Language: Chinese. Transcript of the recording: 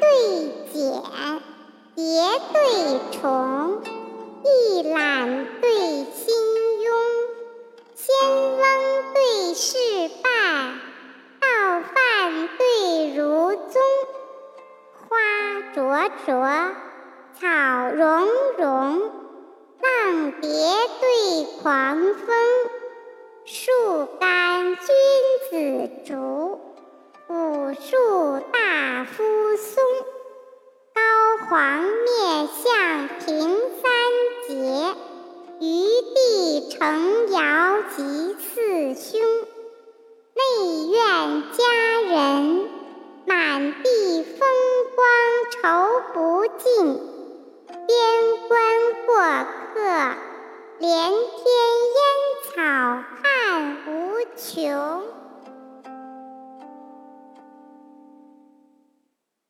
对简，蝶对虫，一览对清雍，仙翁对士霸，道范对儒宗。花灼灼，草茸茸，浪蝶对狂风，树干君子竹，古树